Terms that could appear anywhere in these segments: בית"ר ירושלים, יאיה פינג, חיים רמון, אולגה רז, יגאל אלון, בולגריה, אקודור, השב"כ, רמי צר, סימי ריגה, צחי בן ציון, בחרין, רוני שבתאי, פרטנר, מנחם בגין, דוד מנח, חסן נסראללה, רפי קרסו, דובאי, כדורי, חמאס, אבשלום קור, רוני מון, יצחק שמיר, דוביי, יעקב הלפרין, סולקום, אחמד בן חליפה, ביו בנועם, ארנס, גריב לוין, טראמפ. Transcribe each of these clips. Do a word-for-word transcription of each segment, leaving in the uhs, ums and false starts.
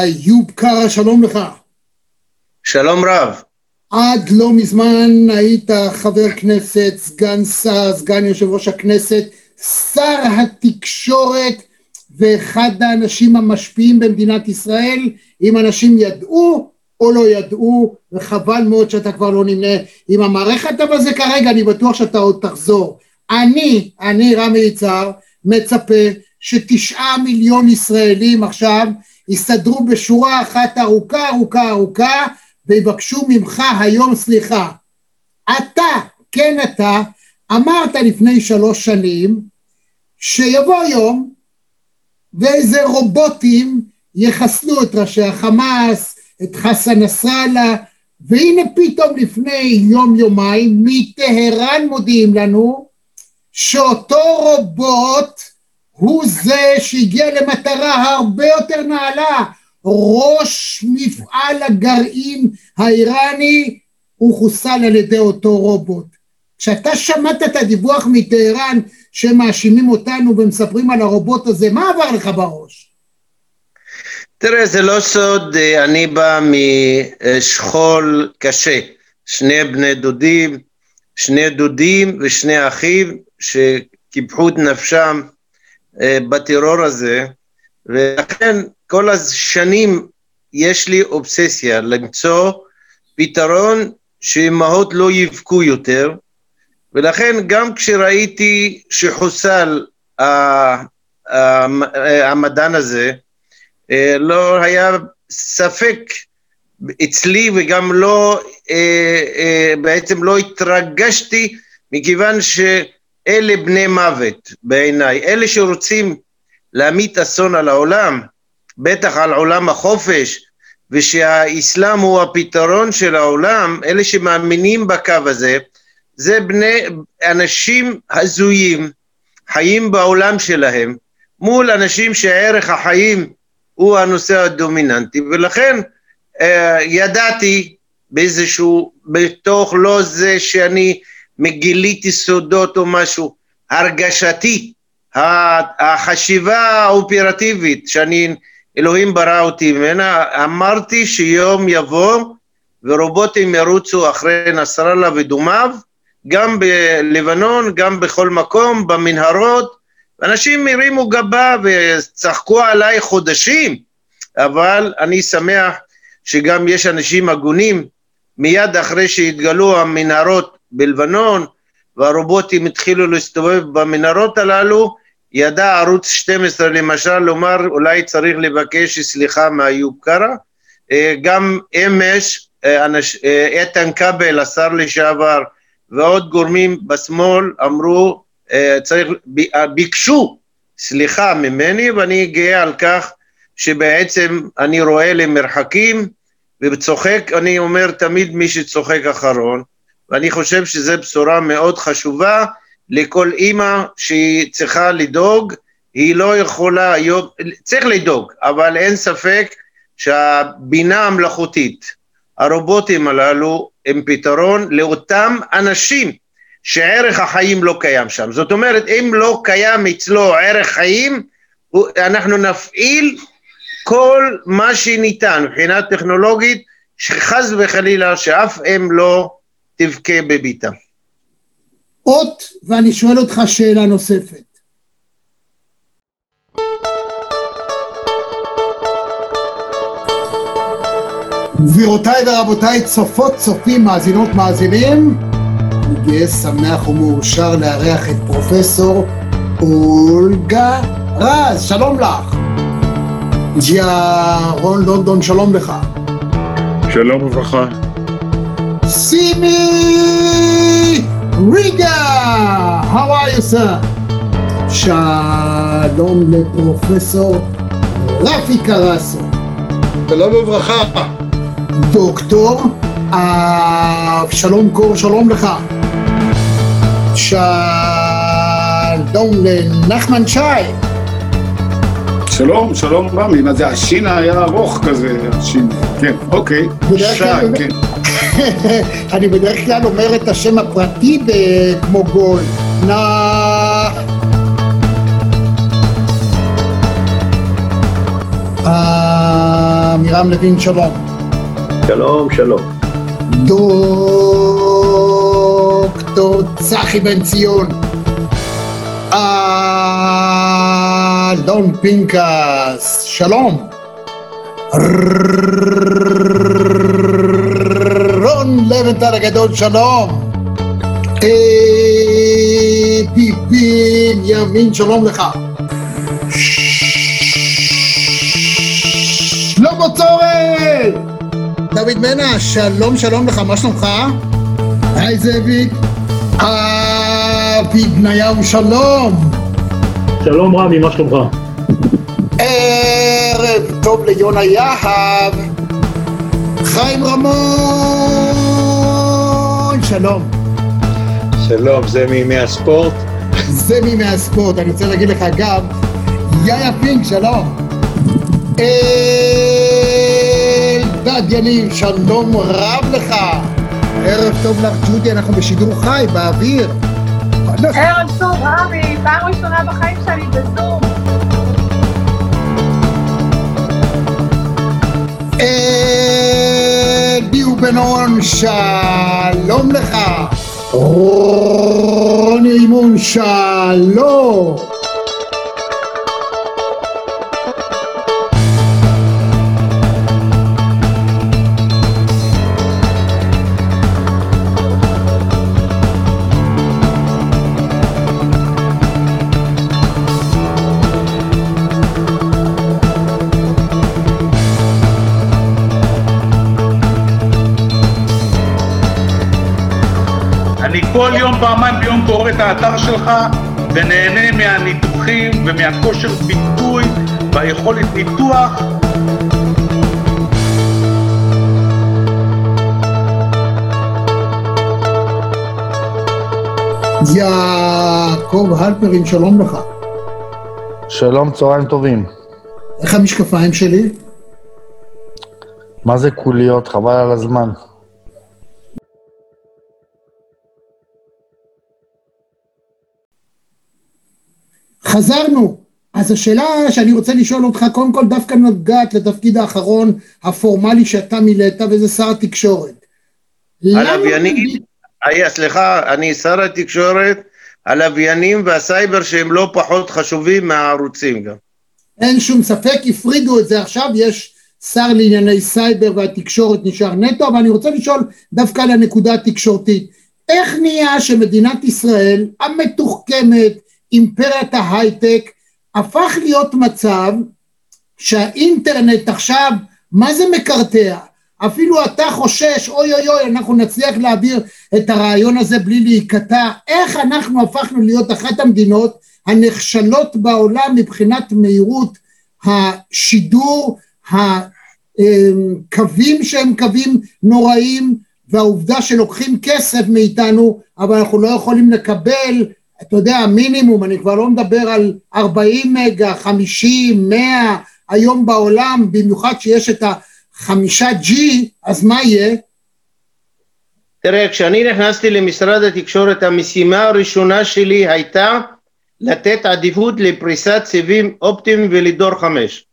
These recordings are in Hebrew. איוב קרה, שלום לך. שלום רב. עד לא מזמן היית חבר כנסת, סגן שר, סגן יושב ראש הכנסת, שר התקשורת ואחד האנשים המשפיעים במדינת ישראל, אם אנשים ידעו או לא ידעו, וחבל מאוד שאתה כבר לא נמנה עם המערכת, אבל זה כרגע, אני בטוח שאתה עוד תחזור. אני, אני רמי צר, מצפה שתשעה מיליון ישראלים עכשיו יסתדרו בשורה אחת ארוכה, ארוכה, ארוכה, ויבקשו ממך היום סליחה. אתה, כן אתה, אמרת לפני שלוש שנים, שיבוא יום, ואיזה רובוטים יחסלו את ראשי החמאס, את חסן נסראללה, והנה פתאום לפני יום-יומיים, מטהרן מודיעים לנו, שאותו רובוט הוא זה שהגיע למטרה הרבה יותר נעלה, ראש מפעל הגרעין האיראני, הוא חוסל על ידי אותו רובוט. כשאתה שמעת את הדיווח מטהרן, שמאשימים אותנו ומספרים על הרובוט הזה, מה עבר לך בראש? תראה, זה לא סוד, אני בא משכול קשה, שני בני דודים, שני דודים ושני אחים, שקיפחו את נפשם בטרור הזה, ולכן כל השנים יש לי אובססיה למצוא פתרון שאימהות לא יבכו יותר, ולכן גם כשראיתי שחוסל המדען הזה, לא היה ספק אצלי וגם לא, בעצם לא התרגשתי, מכיוון שאלה בני מוות בעיניי, אלה שרוצים להמיט אסון על העולם, בטח על עולם החופש, ושהאסלאם הוא הפתרון של העולם, אלה שמאמינים בקו הזה, זה בני אנשים הזויים, חיים בעולם שלהם, מול אנשים שערך החיים הוא הנושא הדומיננטי, ולכן אה, ידעתי באיזשהו, בתוך לא זה שאני מגיליתי סודות או משהו, הרגשתי, החשיבה האופרטיבית שאני, אלוהים ברא אותי ממנה, אמרתי שיום יבוא ורובוטים ירוצו אחרי נסראללה ודומיו, גם בלבנון, גם בכל מקום, במנהרות, אנשים הרימו גבה וצחקו עליי חודשים, אבל אני שמח שגם יש אנשים הגונים, מיד אחרי שהתגלו המנהרות בלבנון, והרובוטים התחילו להסתובב במנהרות הללו, ידע ערוץ שתים עשרה למשל לומר, אולי צריך לבקש סליחה מאיוב קרה, גם אמש, איתן קבל, השר לשעבר, ועוד גורמים בשמאל אמרו, צריך, ביקשו סליחה ממני, ואני גאה על כך שבעצם אני רואה למרחקים וצוחק, אני אומר תמיד מי שצוחק אחרון, ואני חושב שזה בשורה מאוד חשובה לכל אימא שהיא צריכה לדאוג, היא לא יכולה, צריך לדאוג, אבל אין ספק שהבינה המלאכותית, הרובוטים הללו הם פתרון לאותם אנשים, שערך החיים לא קיים שם. זאת אומרת, אם לא קיים אצלו ערך חיים, אנחנו נפעיל כל מה שניתן, מבחינה טכנולוגית, שחז וחלילה, שאף הם לא תבכה בביתה. עוד, ואני שואל אותך שאלה נוספת. גבירותיי ורבותיי, צופות, צופים, מאזינות, מאזינים, אני גאה שמח ומאושר לארח את פרופסור אולגה רז, שלום לך. גיא רון לונדון, שלום לך. שלום וברכה. סימי ריגה, how are you sir? שלום לפרופסור רפי קרסו. שלום וברכה. דוקטור אבשלום קור, שלום לך. שלום לנחמן שי. שלום, שלום רמי, מה זה השינה היה ארוך כזה, השינה, כן, אוקיי, שי, כן. אני בדרך כלל אומר את השם הפרטי כמו גול, נח. עמירם לוין, שלום. שלום, שלום. דוקטור צחי בן ציון. אלון פינקס, שלום. רון לבנטל הגדול, שלום. ביבין ימין, שלום לך. שלום בצורת! דוד מנח, שלום שלום לך, מה שלומך? היי זאביק. אבי בניהו, שלום. שלום רמי, מה שלומך? ערב טוב ליונה יהב. חיים רמון, שלום. שלום, זה מימי הספורט? זה מימי הספורט, אני רוצה להגיד לך גם יאיה פינג, שלום. דד ילין, שלום רב לך. ערב טוב לך גודי, אנחנו בשידור חי, באוויר. ערב טוב רבי, פעם ראשונה בחיים שלי בזום. ביו בנועם, שלום לך. רוני מון, שלום. כל יום פעמיים ביום קורא את האתר שלך ונהנה מהניתוחים ומהכושר ביטוי והיכולת ניתוח. יעקב הלפרין, שלום לך. שלום, צהריים טובים. איך המשקפיים שלי? מה זה קוליות? חבל על הזמן. חזרנו. אז השאלה שאני רוצה לשאול אותך, קודם כל דווקא נוגעת לתפקיד האחרון הפורמלי שאתה מילאת, וזה שר התקשורת. הלוויינים, סליחה, אני שר התקשורת, הלוויינים והסייבר שהם לא פחות חשובים מהערוצים גם. אין שום ספק, הפרידו את זה עכשיו, יש שר לענייני סייבר והתקשורת נשאר נטו, אבל אני רוצה לשאול דווקא על הנקודה התקשורתית. איך נהיה שמדינת ישראל המתוחכמת, אימפריית ההייטק, הפך להיות מצב שהאינטרנט עכשיו, מה זה מקרטע? אפילו אתה חושש, אוי אוי אוי, אנחנו נצליח להעביר את הרעיון הזה בלי להיקטע. איך אנחנו הפכנו להיות אחת המדינות הנחשלות בעולם מבחינת מהירות השידור, הקווים שהם קווים נוראים, והעובדה שלוקחים כסף מאיתנו, אבל אנחנו לא יכולים לקבל, אתה יודע, מינימום, אני כבר לא מדבר על ארבעים מגה, חמישים, מאה, היום בעולם, במיוחד שיש את ה-חמש ג'י, אז מה יהיה? תראה, כשאני נכנסתי למשרד התקשורת, המשימה הראשונה שלי הייתה לתת עדיפות לפריסת סיבים אופטיים ולדור חמש.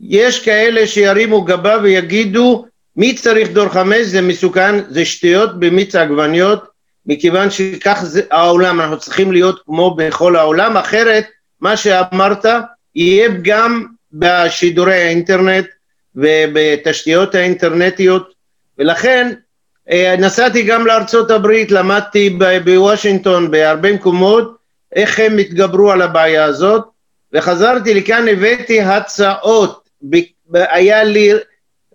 יש כאלה שירימו גבה ויגידו, מי צריך דור חמש? זה מסוכן, זה שטויות במיץ עגבניות, מכיוון שכך זה העולם, אנחנו צריכים להיות כמו בכל העולם, אחרת מה שאמרת יהיה גם בשידורי האינטרנט ובתשתיות האינטרנטיות, ולכן נסעתי גם לארצות הברית, למדתי בוושינגטון בהרבה מקומות, איך הם התגברו על הבעיה הזאת, וחזרתי לכאן, הבאתי הצעות, היה לי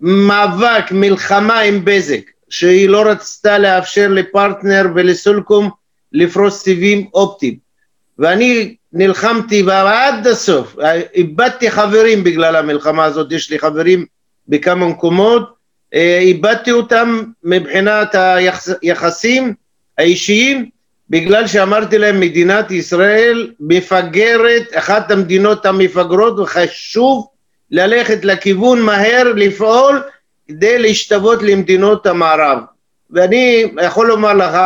מאבק, מלחמה עם בזק, שהיא לא רצתה לאפשר לפרטנר ולסולקום לפרוס סיבים אופטיים. ואני נלחמתי ועד הסוף, איבדתי חברים בגלל המלחמה הזאת, יש לי חברים בכמה מקומות, איבדתי אותם מבחינת היחסים האישיים, בגלל שאמרתי להם מדינת ישראל מפגרת, אחת המדינות המפגרות, וחשוב ללכת לכיוון מהר לפעול, כדי להשתוות למדינות המערב. ואני יכול לומר לך,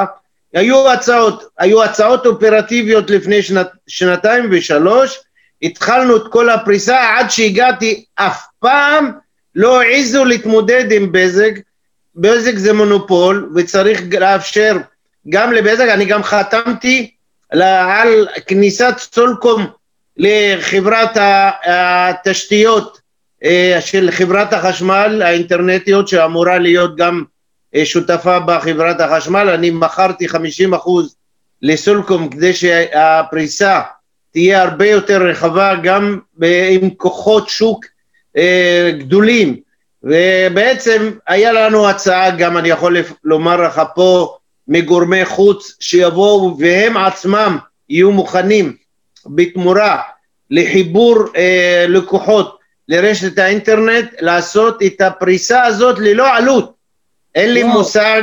היו הצעות, היו הצעות אופרטיביות לפני שנת, שנתיים ושלוש, התחלנו את כל הפריסה עד שהגעתי אף פעם לא העיזו להתמודד עם בזק, בזק זה מונופול, וצריך לאפשר גם לבזק, אני גם חתמתי על כניסת סולקום לחברת התשתיות של חברת החשמל האינטרנטיות, שאמורה להיות גם שותפה בחברת החשמל, אני מכרתי חמישים אחוז לסולקום, כדי שהפריסה תהיה הרבה יותר רחבה, גם עם כוחות שוק גדולים, ובעצם היה לנו הצעה, גם אני יכול לומר לך פה, מגורמי חוץ שיבואו והם עצמם יהיו מוכנים בתמורה לחיבור אה, לקוחות לרשת האינטרנט, לעשות את הפריסה הזאת ללא עלות. אין לי מושג,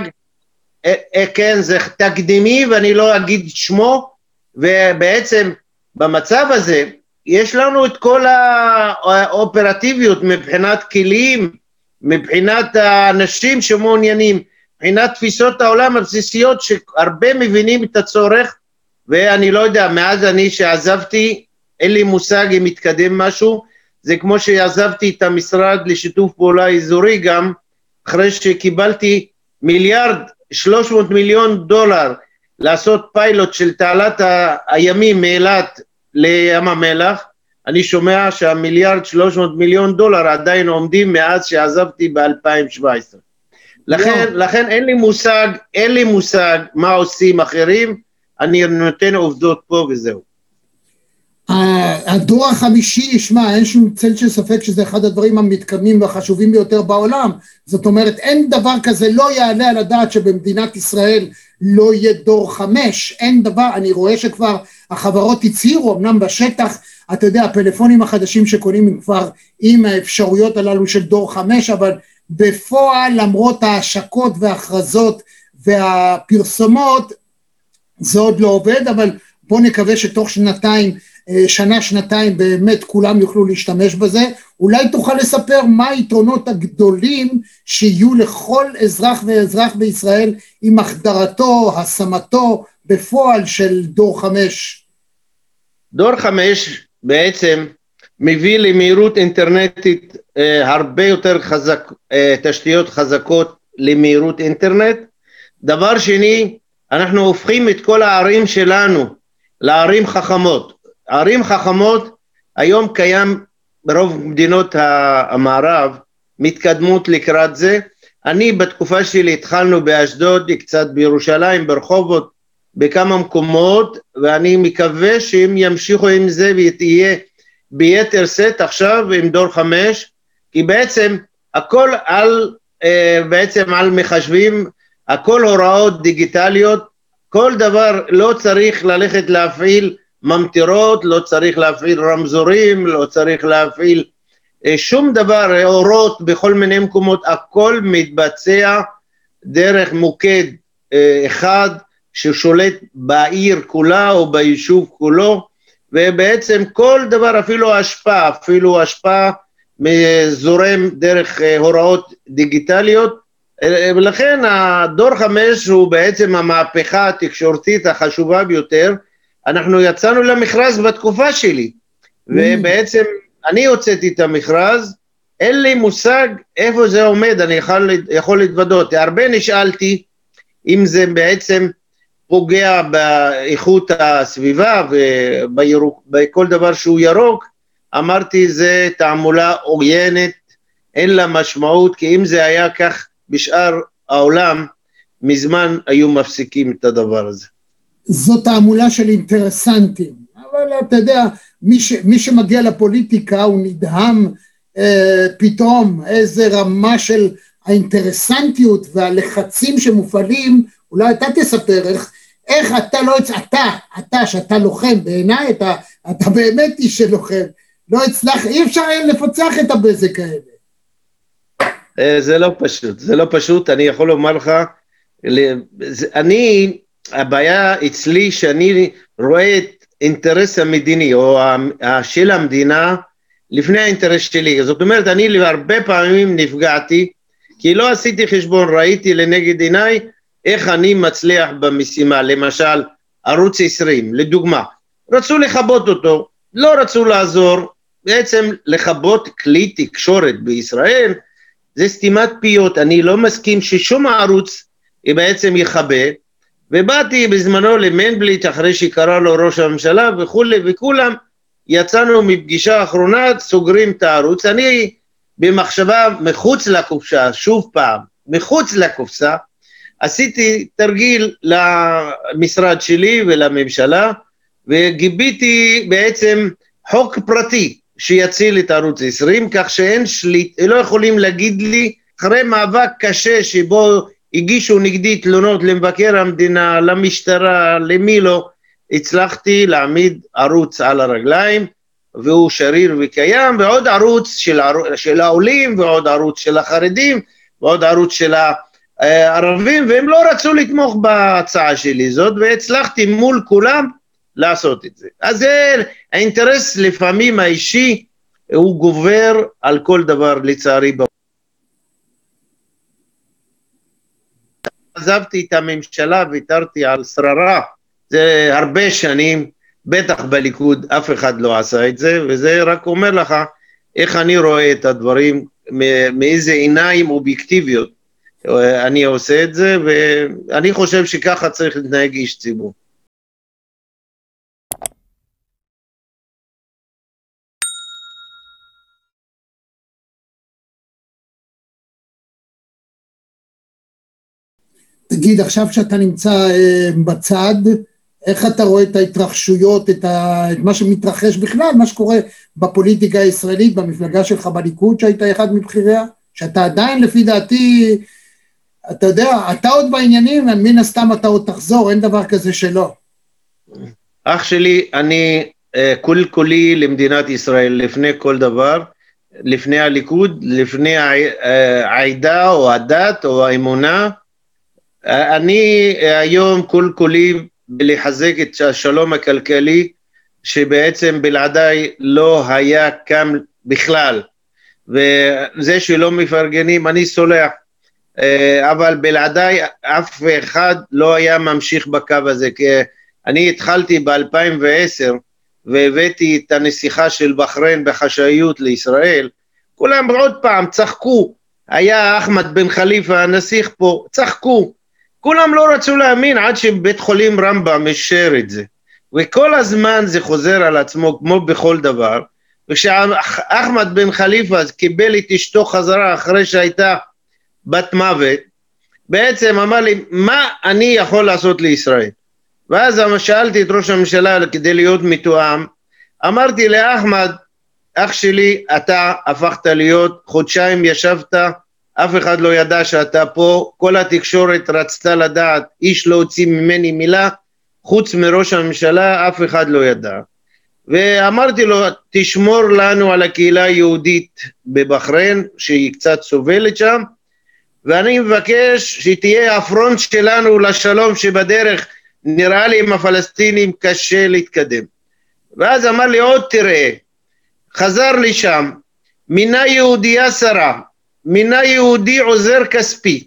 אה, אה, כן, זה תקדימי ואני לא אגיד שמו, ובעצם במצב הזה יש לנו את כל האופרטיביות מבחינת כלים, מבחינת האנשים שמעוניינים, מבחינת תפיסות העולם הבסיסיות שהרבה מבינים את הצורך, ואני לא יודע, מאז אני שעזבתי, אין לי מושג אם מתקדם משהו, זה כמו שעזבתי את המשרד לשיתוף פעולה אזורי גם, אחרי שקיבלתי מיליארד, שלוש מאות מיליון דולר, לעשות פיילוט של תעלת הימים מאילת לים המלח, אני שומע שהמיליארד, שלוש מאות מיליון דולר עדיין עומדים מאז שעזבתי ב-אלפיים שבע עשרה. לכן, לכן אין לי מושג, אין לי מושג מה עושים אחרים, אני נותן עובדות פה וזהו. הדור החמישי, שמע, אין שום צל של ספק שזה אחד הדברים המתקדמים והחשובים ביותר בעולם, זאת אומרת, אין דבר כזה, לא יעלה על הדעת שבמדינת ישראל לא יהיה דור חמש, אין דבר, אני רואה שכבר החברות הצהירו, אמנם בשטח, אתה יודע, הפלאפונים החדשים שקונים הם כבר עם האפשרויות הללו של דור חמש, אבל בפועל, למרות ההשקות וההכרזות והפרסומות, זה עוד לא עובד, אבל בוא נקווה שתוך שנתיים, שנה, שנתיים, באמת כולם יוכלו להשתמש בזה. אולי תוכל לספר מה היתרונות הגדולים שיהיו לכל אזרח ואזרח בישראל עם החדרתו, השמתו בפועל של דור חמש. דור חמש בעצם מביא למהירות אינטרנטית אה, הרבה יותר חזק, אה, תשתיות חזקות למהירות אינטרנט. דבר שני, אנחנו הופכים את כל הערים שלנו לערים חכמות. ערים חכמות היום קיים ברוב מדינות המערב, מתקדמות לקראת זה. אני בתקופה שלי התחלנו באשדוד, קצת בירושלים, ברחובות, בכמה מקומות, ואני מקווה שהם ימשיכו עם זה ותהיה ביתר סט עכשיו עם דור חמש, כי בעצם הכל על, בעצם על מחשבים, הכל הוראות דיגיטליות, כל דבר לא צריך ללכת להפעיל ממטירות, לא צריך להפעיל רמזורים, לא צריך להפעיל שום דבר, אורות בכל מיני מקומות, הכל מתבצע דרך מוקד אחד ששולט בעיר כולה או ביישוב כולו, ובעצם כל דבר, אפילו השפעה, אפילו השפעה מזורם דרך הוראות דיגיטליות, ולכן הדור חמש הוא בעצם המהפכה התקשורתית החשובה ביותר. אנחנו יצאנו למכרז בתקופה שלי, ובעצם אני יוצאתי את המכרז, אין לי מושג איפה זה עומד, אני יכול, יכול להתוודות, הרבה נשאלתי אם זה בעצם פוגע באיכות הסביבה ובכל דבר שהוא ירוק, אמרתי זה תעמולה עוינת, אין לה משמעות, כי אם זה היה כך בשאר העולם, מזמן היו מפסיקים את הדבר הזה. זו תעמולה של אינטרסנטים, אבל אתה יודע, מי, ש, מי שמגיע לפוליטיקה הוא נדהם אה, פתאום איזה רמה של האינטרסנטיות והלחצים שמופעלים, אולי אתה תספר איך, איך אתה לא, אתה, אתה שאתה לוחם, בעיניי אתה, אתה באמת איש שלוחם, לא הצלח, אי אפשר לפצח את הבזק האלה. זה לא פשוט, זה לא פשוט, אני יכול לומר לך, אני, הבעיה אצלי שאני רואה את אינטרס המדיני, או של המדינה, לפני האינטרס שלי, זאת אומרת, אני הרבה פעמים נפגעתי, כי לא עשיתי חשבון, ראיתי לנגד עיניי, איך אני מצליח במשימה, למשל ערוץ עשרים, לדוגמה, רצו לחבות אותו, לא רצו לעזור, בעצם לחבות כלי תקשורת בישראל, זה סתימת פיות, אני לא מסכים ששום הערוץ בעצם יחבה, ובאתי בזמנו למנבליט אחרי שקרא לו ראש הממשלה וכולי, וכולם יצאנו מפגישה האחרונה, סוגרים את הערוץ, אני במחשבה מחוץ לקופשה, שוב פעם, מחוץ לקופסה, עשיתי תרגיל למשרד שלי ולממשלה, וגיביתי בעצם חוק פרטי שיציל את ערוץ עשרים, כך שאין שליט, לא יכולים להגיד לי, אחרי מאבק קשה שבו הגישו נגדי תלונות למבקר המדינה, למשטרה, למי לא, הצלחתי להעמיד ערוץ על הרגליים, והוא שריר וקיים, ועוד ערוץ של, של העולים, ועוד ערוץ של החרדים, ועוד ערוץ של הערבים, והם לא רצו לתמוך בהצעה שלי זאת, והצלחתי מול כולם לעשות את זה. אז זה, האינטרס לפעמים האישי, הוא גובר על כל דבר לצערי בו. עזבתי את הממשלה ויתרתי על שררה, זה הרבה שנים, בטח בליכוד אף אחד לא עשה את זה, וזה רק אומר לך איך אני רואה את הדברים, מאיזה עיניים אובייקטיביות אני עושה את זה, ואני חושב שככה צריך להתנהג איש ציבור. תגיד, עכשיו שאתה נמצא בצד, איך אתה רואה את ההתרחשויות, את, ה... את מה שמתרחש בכלל, מה שקורה בפוליטיקה הישראלית, במפלגה שלך בליכוד שהייתה אחד מבחיריה, שאתה עדיין לפי דעתי, אתה יודע, אתה עוד בעניינים, מן הסתם אתה עוד תחזור, אין דבר כזה שלא. אח שלי, אני כל כולי למדינת ישראל לפני כל דבר, לפני הליכוד, לפני העדה או הדת או האמונה, אני היום כל כולי לחזק את השלום הכלכלי, שבעצם בלעדיי לא היה קם בכלל, וזה שלא מפרגנים אני סולח, אבל בלעדיי אף אחד לא היה ממשיך בקו הזה, כי אני התחלתי ב-אלפיים ועשר, והבאתי את הנסיכה של בחרן בחשאיות לישראל, כולם עוד פעם צחקו, היה אחמד בן חליפה הנסיך פה, צחקו, כולם לא רצו להאמין עד שבית חולים רמב"ם אישר את זה. וכל הזמן זה חוזר על עצמו כמו בכל דבר. וכשאחמד בן חליפה קיבל את אשתו חזרה אחרי שהייתה בת מוות, בעצם אמר לי, מה אני יכול לעשות לישראל? ואז שאלתי את ראש הממשלה כדי להיות מתואם, אמרתי לאחמד, אח שלי, אתה הפכת להיות, חודשיים ישבת, אף אחד לא ידע שאתה פה, כל התקשורת רצתה לדעת, איש לא הוציא ממני מילה, חוץ מראש הממשלה, אף אחד לא ידע. ואמרתי לו, תשמור לנו על הקהילה היהודית בבחרן, שהיא קצת סובלת שם, ואני מבקש שתהיה הפרונט שלנו לשלום שבדרך, נראה לי עם הפלסטינים קשה להתקדם. ואז אמר לי, עוד תראה, חזר לי שם, מינה יהודייה שרה, מינה יהודי עוזר כספי,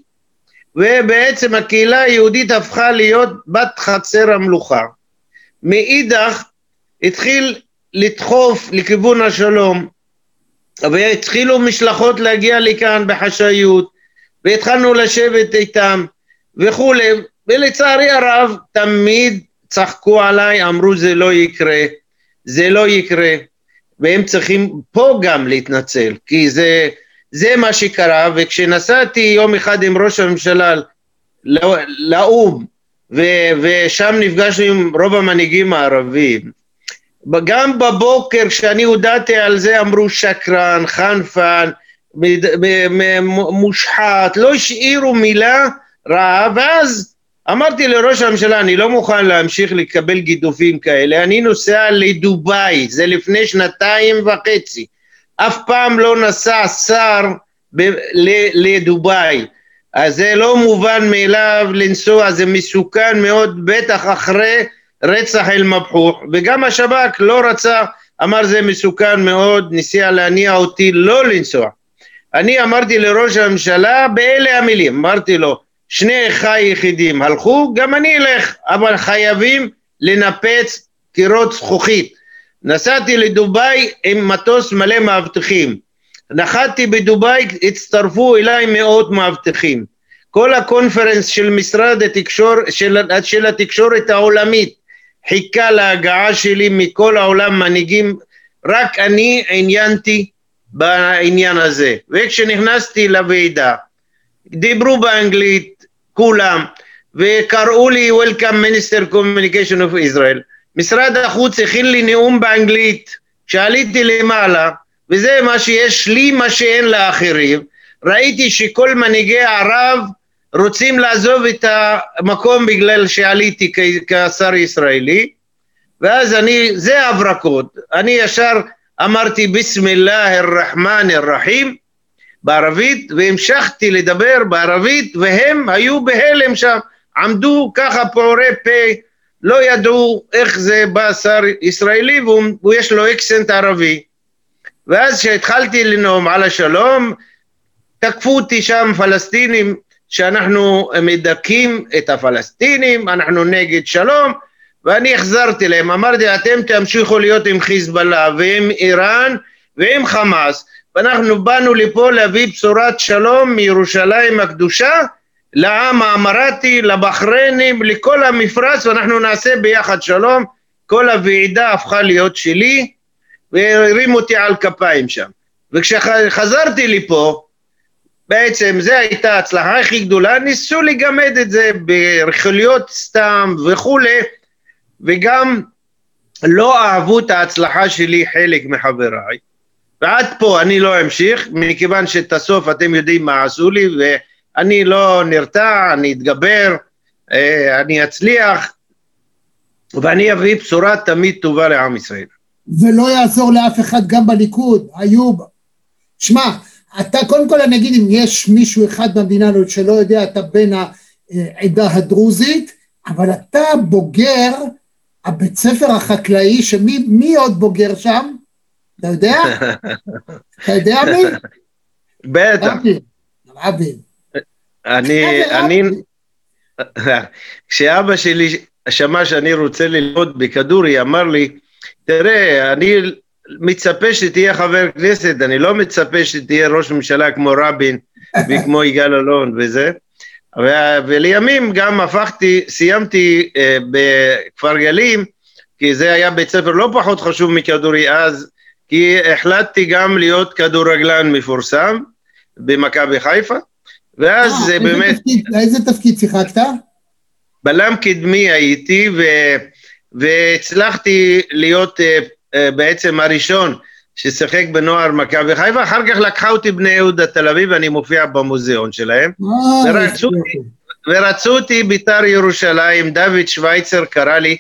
ובעצם הקהילה היהודית הפכה להיות בת חצר המלוכה. מאידך התחיל לדחוף לכיוון השלום, והתחילו משלחות להגיע לכאן בחשאיות, והתחלנו לשבת איתם וכו', ולצערי הרב תמיד צחקו עליי, אמרו זה לא יקרה, זה לא יקרה, והם צריכים פה גם להתנצל, כי זה... זה מה שקרה, וכשנסעתי יום אחד עם ראש הממשלה לא, לאום, ו, ושם נפגשנו עם רוב המנהיגים הערבים, גם בבוקר כשאני הודעתי על זה, אמרו שקרן, חנפן, מושחת, לא השאירו מילה רעה, ואז אמרתי לראש הממשלה, אני לא מוכן להמשיך לקבל גידופים כאלה, אני נוסע לדוביי, זה לפני שנתיים וחצי, אף פעם לא נסע שר ב- ל- לדוביי, אז זה לא מובן מאליו לנסוע, זה מסוכן מאוד, בטח אחרי רצח אל מבחוח, וגם השב"כ לא רצה, אמר זה מסוכן מאוד, ניסה להניע אותי לא לנסוע. אני אמרתי לראש הממשלה, באלה המילים, אמרתי לו, שני חי יחידים הלכו, גם אני אלך, אבל חייבים לנפץ קירות זכוכית, נסעתי לדובאי עם מטוס מלא מאבטחים. נחתתי בדובאי, הצטרפו אליי מאות מאבטחים. כל הקונפרנס של משרד התקשור, של, של התקשורת העולמית חיכה להגעה שלי מכל העולם מנהיגים, רק אני עניינתי בעניין הזה. וכשנכנסתי לוועידה, דיברו באנגלית כולם, וקראו לי Welcome Minister Communication of Israel. משרד החוץ הכין לי נאום באנגלית, שעליתי למעלה, וזה מה שיש לי, מה שאין לאחרים. ראיתי שכל מנהיגי ערב רוצים לעזוב את המקום בגלל שעליתי כשר ישראלי, ואז אני, זה הברקות, אני ישר אמרתי ביסמיללה הרחמן הרחים, בערבית, והמשכתי לדבר בערבית, והם היו בהלם שם, עמדו ככה פעורי פה, לא ידעו איך זה בא שר ישראלי, והוא יש לו אקסנט ערבי. ואז שהתחלתי לנאום על השלום, תקפו אותי שם פלסטינים, שאנחנו מדכאים את הפלסטינים, אנחנו נגד שלום, ואני החזרתי להם, אמרתי, אתם תמשיכו להיות עם חיזבאללה, ועם איראן, ועם חמאס, ואנחנו באנו לפה להביא בשורת שלום מירושלים הקדושה, לעם האמרתי, לבחרנים, לכל המפרץ, ואנחנו נעשה ביחד שלום, כל הוועידה הפכה להיות שלי, והרים אותי על כפיים שם. וכשחזרתי לפה, בעצם זו הייתה הצלחה הכי גדולה, ניסו לגמד את זה ברכילויות סתם וכו', וגם לא אהבו את ההצלחה שלי חלק מחבריי, ועד פה אני לא אמשיך, מכיוון שאת הסוף אתם יודעים מה עשו לי, ואני לא נרתע, אני אתגבר, אני אצליח, ואני אביא בשורה תמיד טובה לעם ישראל. ולא יעזור לאף אחד גם בליכוד, איוב. שמע, אתה קודם כל אני אגיד, אם יש מישהו אחד במדינה שלא יודע, אתה בן העדה הדרוזית, אבל אתה בוגר הבית ספר החקלאי, שמי מי עוד בוגר שם? אתה יודע? אתה יודע מי? בטח. רבין. אני, אני, כשאבא שלי שמע שאני רוצה ללמוד בכדורי, אמר לי, תראה, אני מצפה שתהיה חבר כנסת, אני לא מצפה שתהיה ראש ממשלה כמו רבין וכמו יגאל אלון וזה. ולימים גם הפכתי, סיימתי אה, בכפר גלים, כי זה היה בית ספר לא פחות חשוב מכדורי אז, כי החלטתי גם להיות כדורגלן מפורסם במכבי חיפה, ואז אה, זה איזה באמת... תפקיד, איזה תפקיד שיחקת? בלם קדמי הייתי, ו, והצלחתי להיות אה, אה, בעצם הראשון ששיחק בנוער מכבי חיפה, אחר כך לקחה אותי בני יהודה תל אביב, ואני מופיע במוזיאון שלהם, ורצו אותי בית"ר ירושלים, דוד שוויצר קרא לי,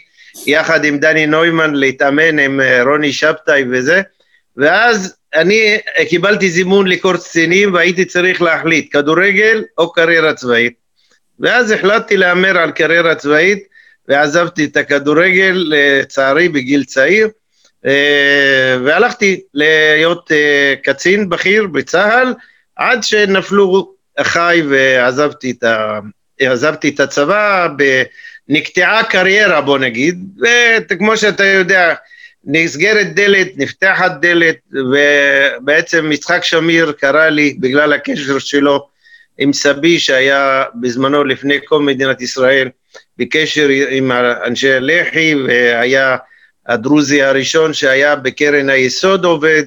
יחד עם דני נוימן, להתאמן עם רוני שבתאי וזה, ואז אני קיבלתי זימון לקורס קצינים, והייתי צריך להחליט, כדורגל או קריירה צבאית, ואז החלטתי להמר על קריירה צבאית, ועזבתי את הכדורגל לצערי בגיל צעיר, והלכתי להיות קצין בכיר בצהל, עד שנפלו אחי ועזבתי את, ה... עזבתי את הצבא, נקטעה קריירה בוא נגיד, וכמו שאתה יודע, נסגרת דלת, נפתחת דלת, ובעצם יצחק שמיר קרא לי, בגלל הקשר שלו עם סבי, שהיה בזמנו לפני קום מדינת ישראל, בקשר עם אנשי הלח"י, והיה... הדרוזי הראשון שהיה בקרן היסוד עובד,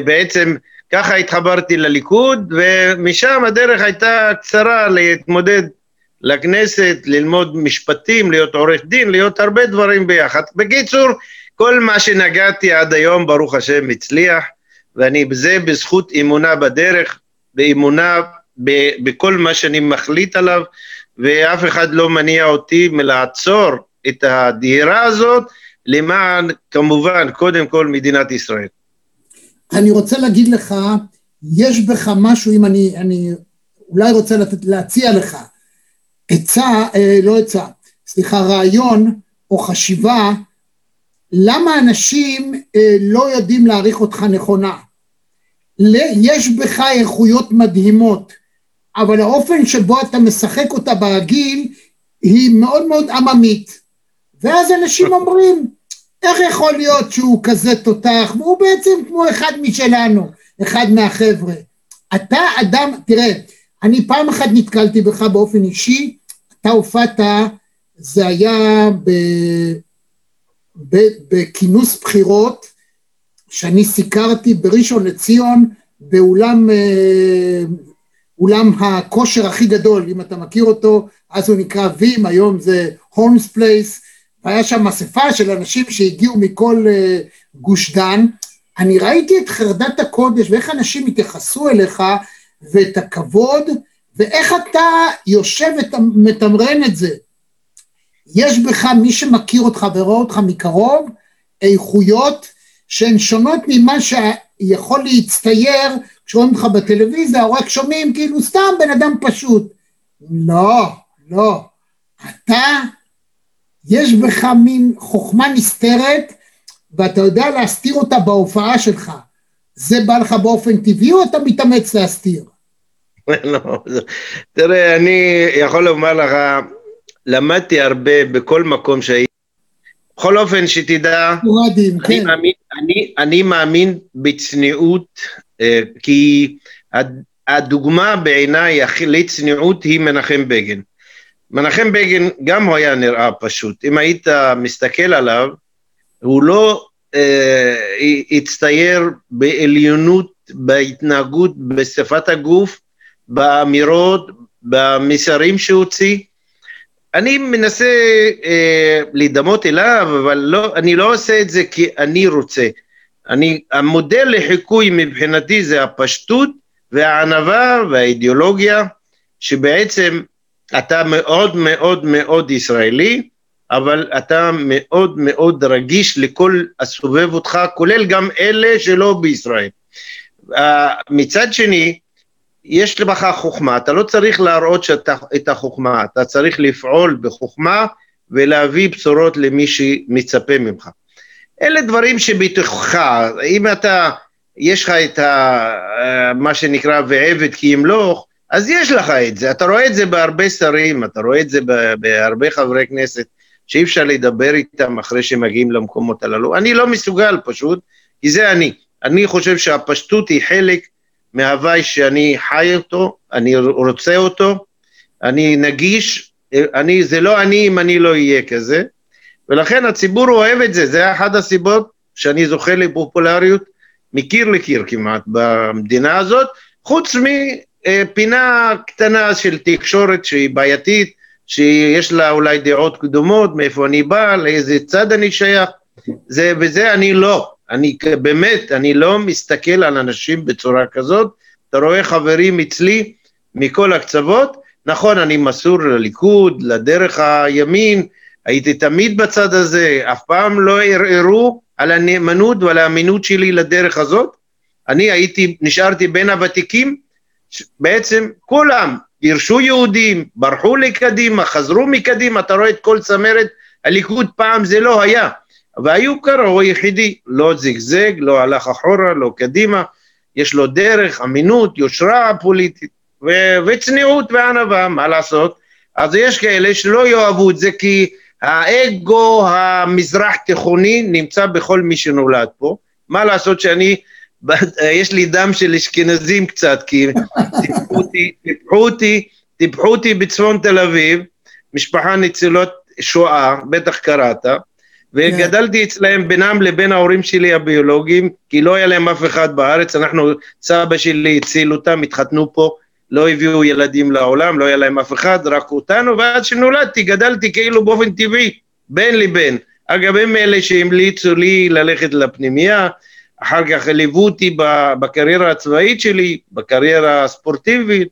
ובעצם ככה התחברתי לליכוד, ומשם הדרך הייתה קצרה להתמודד לכנסת, ללמוד משפטים, להיות עורך דין, להיות הרבה דברים ביחד. בקיצור, כל מה שנגעתי עד היום, ברוך השם, הצליח, ואני בזה בזכות אמונה בדרך, באמונה ב- בכל מה שאני מחליט עליו, ואף אחד לא מניע אותי מלעצור, את הדהירה הזאת, למען כמובן, קודם כל מדינת ישראל. אני רוצה להגיד לך, יש בך משהו, אם אני, אני אולי רוצה לתת, להציע לך, עצה, אה, לא עצה, סליחה, רעיון או חשיבה, למה אנשים אה, לא יודעים להעריך אותך נכונה? יש בך איכויות מדהימות, אבל האופן שבו אתה משחק אותה ברגיל, היא מאוד מאוד עממית. ואז אנשים אומרים, איך יכול להיות שהוא כזה תותח, והוא בעצם כמו אחד משלנו, אחד מהחבר'ה. אתה אדם, תראה, אני פעם אחת נתקלתי בך באופן אישי, אתה הופעת, זה היה בכינוס בחירות, שאני סיקרתי בראשון לציון, באולם אולם הכושר הכי גדול, אם אתה מכיר אותו, אז הוא נקרא וים, היום זה הורנס פלייס, היה שם מספה של אנשים שהגיעו מכל גוש דן, אני ראיתי את חרדת הקודש, ואיך אנשים התייחסו אליך, ואת הכבוד, ואיך אתה יושב ומתמרן את זה. יש בך מי שמכיר אותך וראה אותך מקרוב, איכויות שהן שונות ממה שיכול להצטייר, כשרואים לך בטלוויזיה, או רק שומעים כאילו סתם בן אדם פשוט. לא, לא. אתה, יש בך מין חוכמה נסתרת, ואתה יודע להסתיר אותה בהופעה שלך. זה בא לך באופן טבעי, או אתה מתאמץ להסתיר? לא, תראה, אני יכול לומר לך, למדתי הרבה בכל מקום שהייתי, בכל אופן שתדע, מורדים, אני, כן. מאמין, אני, אני מאמין בצניעות, כי הדוגמה בעיניי לצניעות היא מנחם בגין. מנחם בגין גם הוא היה נראה פשוט, אם היית מסתכל עליו, הוא לא הצטייר בעליונות, בהתנהגות, בשפת הגוף, באמירות, במסרים שהוציא. אני מנסה אה, להידמות אליו, אבל לא, אני לא עושה את זה כי אני רוצה. אני, המודל לחיקוי מבחינתי זה הפשטות והענווה והאידיאולוגיה, שבעצם אתה מאוד מאוד מאוד ישראלי, אבל אתה מאוד מאוד רגיש לכל הסובב אותך, כולל גם אלה שלא בישראל. מצד שני, יש לבך חוכמה, אתה לא צריך להראות שאתה, את החוכמה, אתה צריך לפעול בחוכמה ולהביא בשורות למי שמצפה ממך. אלה דברים שבתוכך, אם אתה, יש לך את ה, מה שנקרא ועבד כי ימלוך, אז יש לך את זה, אתה רואה את זה בהרבה שרים, אתה רואה את זה בהרבה חברי כנסת, שאי אפשר לדבר איתם אחרי שמגיעים למקומות הללו. אני לא מסוגל פשוט, כי זה אני. אני חושב שהפשטות היא חלק מהווי שאני חי אותו, אני רוצה אותו, אני נגיש, אני, זה לא אני אם אני לא אהיה כזה, ולכן הציבור אוהב את זה, זה אחד הסיבות שאני זוכה לפופולריות, מקיר לקיר כמעט במדינה הזאת, חוץ מפינה קטנה של תקשורת שהיא בעייתית, שיש לה אולי דעות קדומות, מאיפה אני בא, לאיזה צד אני שייך, זה, וזה אני לא, אני באמת, אני לא מסתכל על אנשים בצורה כזאת, אתה רואה חברים אצלי מכל הקצוות, נכון, אני מסור לליכוד, לדרך הימין, הייתי תמיד בצד הזה, אף פעם לא הרערו על הנאמנות ועל האמינות שלי לדרך הזאת, אני הייתי, נשארתי בין הוותיקים, בעצם כולם, ירשו יהודים, ברחו לקדימה, חזרו מקדימה, אתה רואה את כל צמרת, הליכוד פעם זה לא היה, ואיוב קרה הוא יחידי, לא זגזג, לא הלך אחורה, לא קדימה, יש לו דרך, אמינות, יושרה פוליטית, ו- וצניעות וענווה, מה לעשות? אז יש כאלה שלא יאהבו את זה, כי האגו המזרח תיכוני נמצא בכל מי שנולד פה, מה לעשות שאני... יש לי דם של אשכנזים קצת, כי טיפחו אותי, טיפחו אותי, טיפחו אותי בצפון תל אביב, משפחה ניצולות שואה, בטח קראת, וגדלתי אצלהם בינם לבין ההורים שלי הביולוגיים, כי לא היה להם אף אחד בארץ, אנחנו, סבא שלי הציל אותם, התחתנו פה, לא הביאו ילדים לעולם, לא היה להם אף אחד, רק אותנו, ועד שנולדתי, גדלתי כאילו באופן טבעי, בין לבין, אגב הם אלה שהמליצו לי ללכת לפנימיה, אחר כך ליוו אותי בקריירה הצבאית שלי, בקריירה הספורטיבית,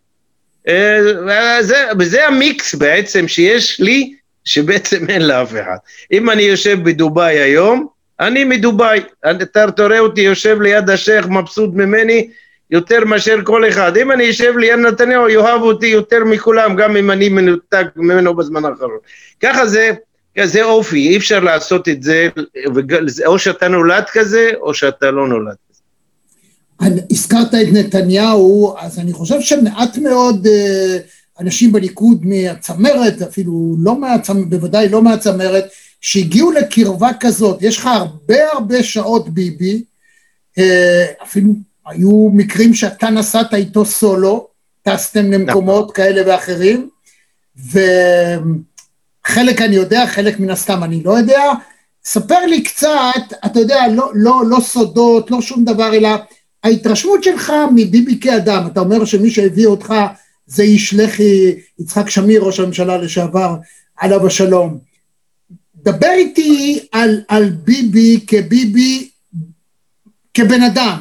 וזה המיקס בעצם שיש לי, שבעצם אין לאף אחד. אם אני יושב בדובאי היום, אני מדובאי, אתה תראה אותי יושב ליד השייך מבסוט ממני, יותר מאשר כל אחד. אם אני יושב ליד נתניהו, יאהב אותי יותר מכולם, גם אם אני מנותק ממנו בזמן האחרון. ככה זה... זה אופי, אי אפשר לעשות את זה, או שאתה נולד כזה, או שאתה לא נולד כזה. הזכרת את נתניהו, אז אני חושב שמעט מאוד אנשים בליכוד מהצמרת, אפילו לא מהצמרת, בוודאי לא מהצמרת, שהגיעו לקרבה כזאת, יש לך הרבה הרבה שעות ביבי, אפילו היו מקרים שאתה נסעת איתו סולו, טסתם למקומות כאלה ואחרים, וחלק אני יודע, חלק מן הסתם אני לא יודע, ספר לי קצת, אתה יודע, לא, לא, לא סודות, לא שום דבר, אלא ההתרשמות שלך מביבי כאדם, אתה אומר שמי שהביא אותך, זה איש לחי, יצחק שמיר, ראש הממשלה לשעבר, עליו השלום. דבר איתי על, על ביבי כביבי, כבן אדם,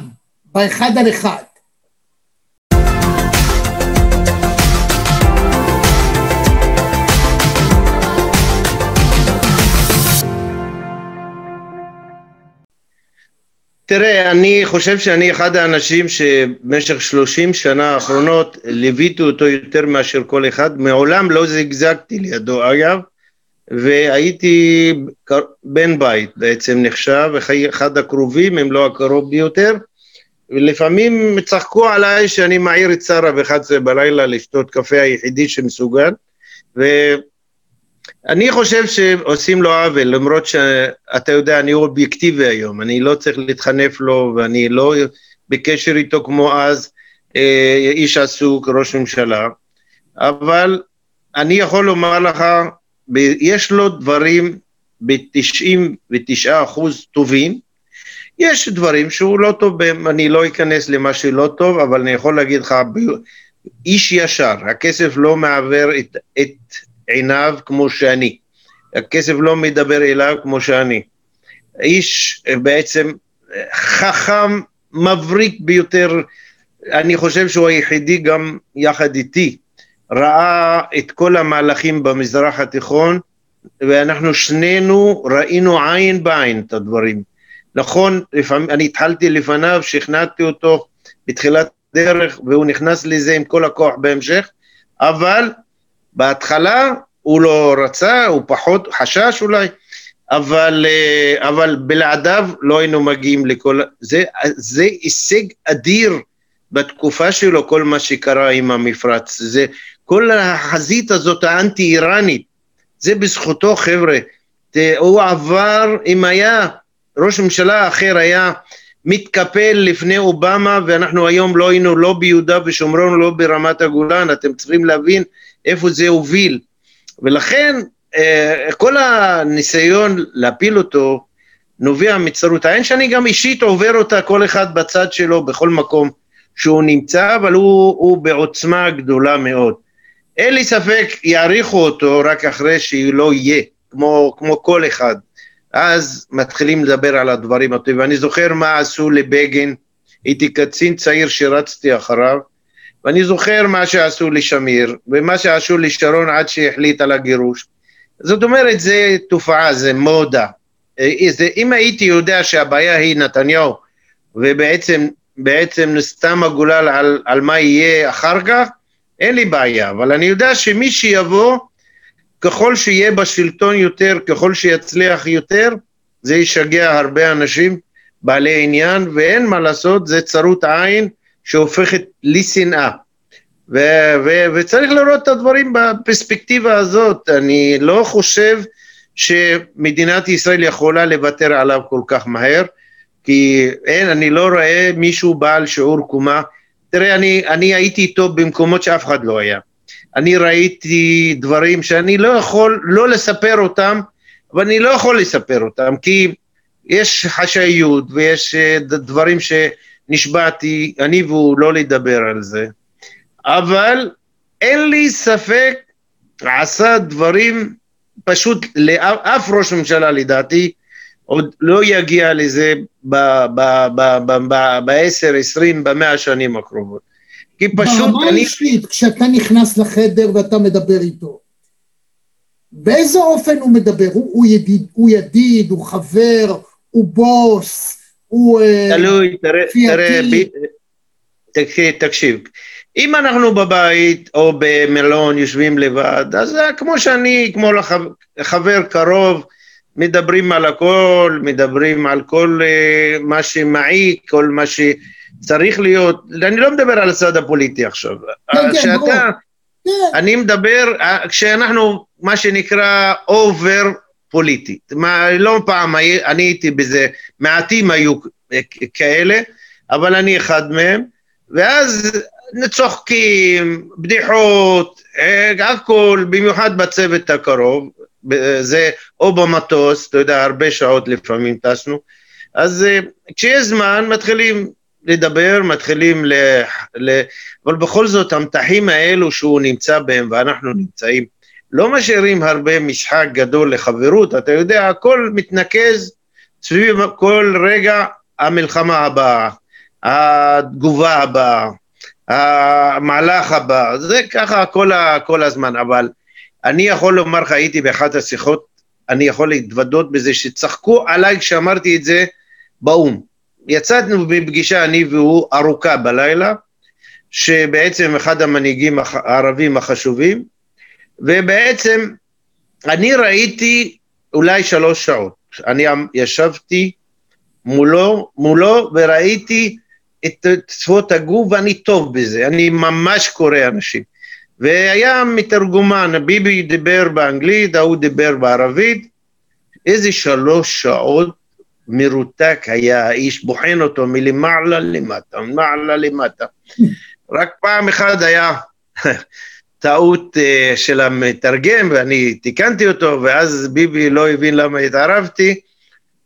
באחד על אחד. תראה, אני חושב שאני אחד האנשים שבמשך שלושים שנה האחרונות ליוויתי אותו יותר מאשר כל אחד, מעולם לא זגזגתי לידו אגב, והייתי בן בית בעצם נחשב, אחד הקרובים, אם לא הקרוב ביותר, ולפעמים צחקו עליי שאני מעיר את שרה ב-אחת עשרה בלילה לשתות קפה היחידי שמסוגל, ו... אני חושב שעושים לו עוול, למרות שאתה יודע, אני אובייקטיבי היום, אני לא צריך להתחנף לו, ואני לא בקשר איתו כמו אז, אה, איש עסוק, ראש ממשלה, אבל אני יכול לומר לך, ב- יש לו דברים ב-תשעים ותשעה אחוז טובים, יש דברים שהוא לא טוב, אני לא אכנס למה שלא טוב, אבל אני יכול להגיד לך, איש ישר, הכסף לא מעבר את... את עיניו כמו שאני, הכסף לא מדבר אליו כמו שאני, איש בעצם חכם מבריק ביותר, אני חושב שהוא היחידי גם יחד איתי, ראה את כל המהלכים במזרח התיכון, ואנחנו שנינו ראינו עין בעין את הדברים, נכון, לפעמים, אני התחלתי לפניו, שכנעתי אותו בתחילת דרך, והוא נכנס לזה עם כל הכוח בהמשך, אבל בהתחלה הוא לא רצה, הוא פחות חשש אולי, אבל, אבל בלעדיו לא היינו מגיעים לכל, זה, זה הישג אדיר בתקופה שלו, כל מה שקרה עם המפרץ, זה, כל החזית הזאת האנטי-איראנית, זה בזכותו חבר'ה, הוא עבר, אם היה, ראש ממשלה אחר היה מתקפל לפני אובמה, ואנחנו היום לא היינו לא ביהודה ושומרון, לא ברמת הגולן, אתם צריכים להבין, איפה זה הוביל, ולכן כל הניסיון להפיל אותו נובע מצרות העין, שאני גם אישית עובר אותה כל אחד בצד שלו, בכל מקום שהוא נמצא, אבל הוא, הוא בעוצמה גדולה מאוד. אין לי ספק יעריכו אותו רק אחרי שלא יהיה, כמו, כמו כל אחד, אז מתחילים לדבר על הדברים הטובים, ואני זוכר מה עשו לבגין, הייתי קצין צעיר שרצתי אחריו, ואני זוכר מה שעשו לשמיר, ומה שעשו לשרון עד שהחליט על הגירוש. זאת אומרת, זה תופעה, זה מודה. זה, אם הייתי יודע שהבעיה היא נתניהו, ובעצם בעצם סתם הגולל על, על מה יהיה אחר כך, אין לי בעיה, אבל אני יודע שמי שיבוא, ככל שיהיה בשלטון יותר, ככל שיצליח יותר, זה ישגע הרבה אנשים בעלי עניין, ואין מה לעשות, זה צרות עין, שהופכת לשנאה, ו- ו- וצריך לראות את הדברים בפרספקטיבה הזאת, אני לא חושב שמדינת ישראל יכולה לוותר עליו כל כך מהר, כי אין, אני לא רואה מישהו בעל שיעור קומה, תראה, אני, אני הייתי איתו במקומות שאף אחד לא היה, אני ראיתי דברים שאני לא יכול לא לספר אותם, אבל אני לא יכול לספר אותם, כי יש חשאיות ויש דברים ש... נשבעתי, אני והוא לא לדבר על זה, אבל אין לי ספק, עשה דברים פשוט, לאף ראש ממשלה לדעתי, עוד לא יגיע לזה בעשר, עשרים, במאה שנים הקרובות. כי פשוט ברמה אישית, כשאתה נכנס לחדר ואתה מדבר איתו, באיזה אופן הוא מדבר? הוא ידיד, הוא חבר, הוא בוס, תלוי, תראה, תקשיב, אם אנחנו בבית או במלון יושבים לבד, אז כמו שאני, כמו חבר קרוב, מדברים על הכל, מדברים על כל מה שמעיק, כל מה שצריך להיות, אני לא מדבר על הצד הפוליטי עכשיו, אני מדבר, כשאנחנו, מה שנקרא, over פוליטית. מה, לא פעם אני הייתי בזה, מעטים היו כאלה, אבל אני אחד מהם, ואז נצוחקים, בדיחות, הכל, במיוחד בצוות הקרוב, זה או במטוס, אתה יודע, הרבה שעות לפעמים טסנו, אז כשיש זמן מתחילים לדבר, מתחילים ל... ל... אבל בכל זאת המתחים האלו שהוא נמצא בהם ואנחנו נמצאים, לא משאירים הרבה משחק גדול לחברות, אתה יודע, הכל מתנקז סביב כל רגע המלחמה הבאה, התגובה הבאה, המהלך הבא, זה ככה כל, ה, כל הזמן, אבל אני יכול לומר לך, הייתי באחת השיחות, אני יכול להתוודות בזה שצחקו עליי כשאמרתי את זה באום. יצאנו בפגישה, אני והוא, ארוכה בלילה, שבעצם אחד המנהיגים הערבים החשובים, ובעצם אני ראיתי אולי שלוש שעות, אני ישבתי מולו, מולו וראיתי את צפות הגוף, ואני טוב בזה, אני ממש קורא אנשים, והיה מתרגומן, ביבי דיבר באנגלית, הוא דיבר בערבית, איזה שלוש שעות מרותק היה האיש, בוחן אותו מלמעלה למטה, מלמעלה למטה, רק פעם אחת היה טעות של המתרגם, ואני תיקנתי אותו, ואז ביבי לא הבין למה התערבתי,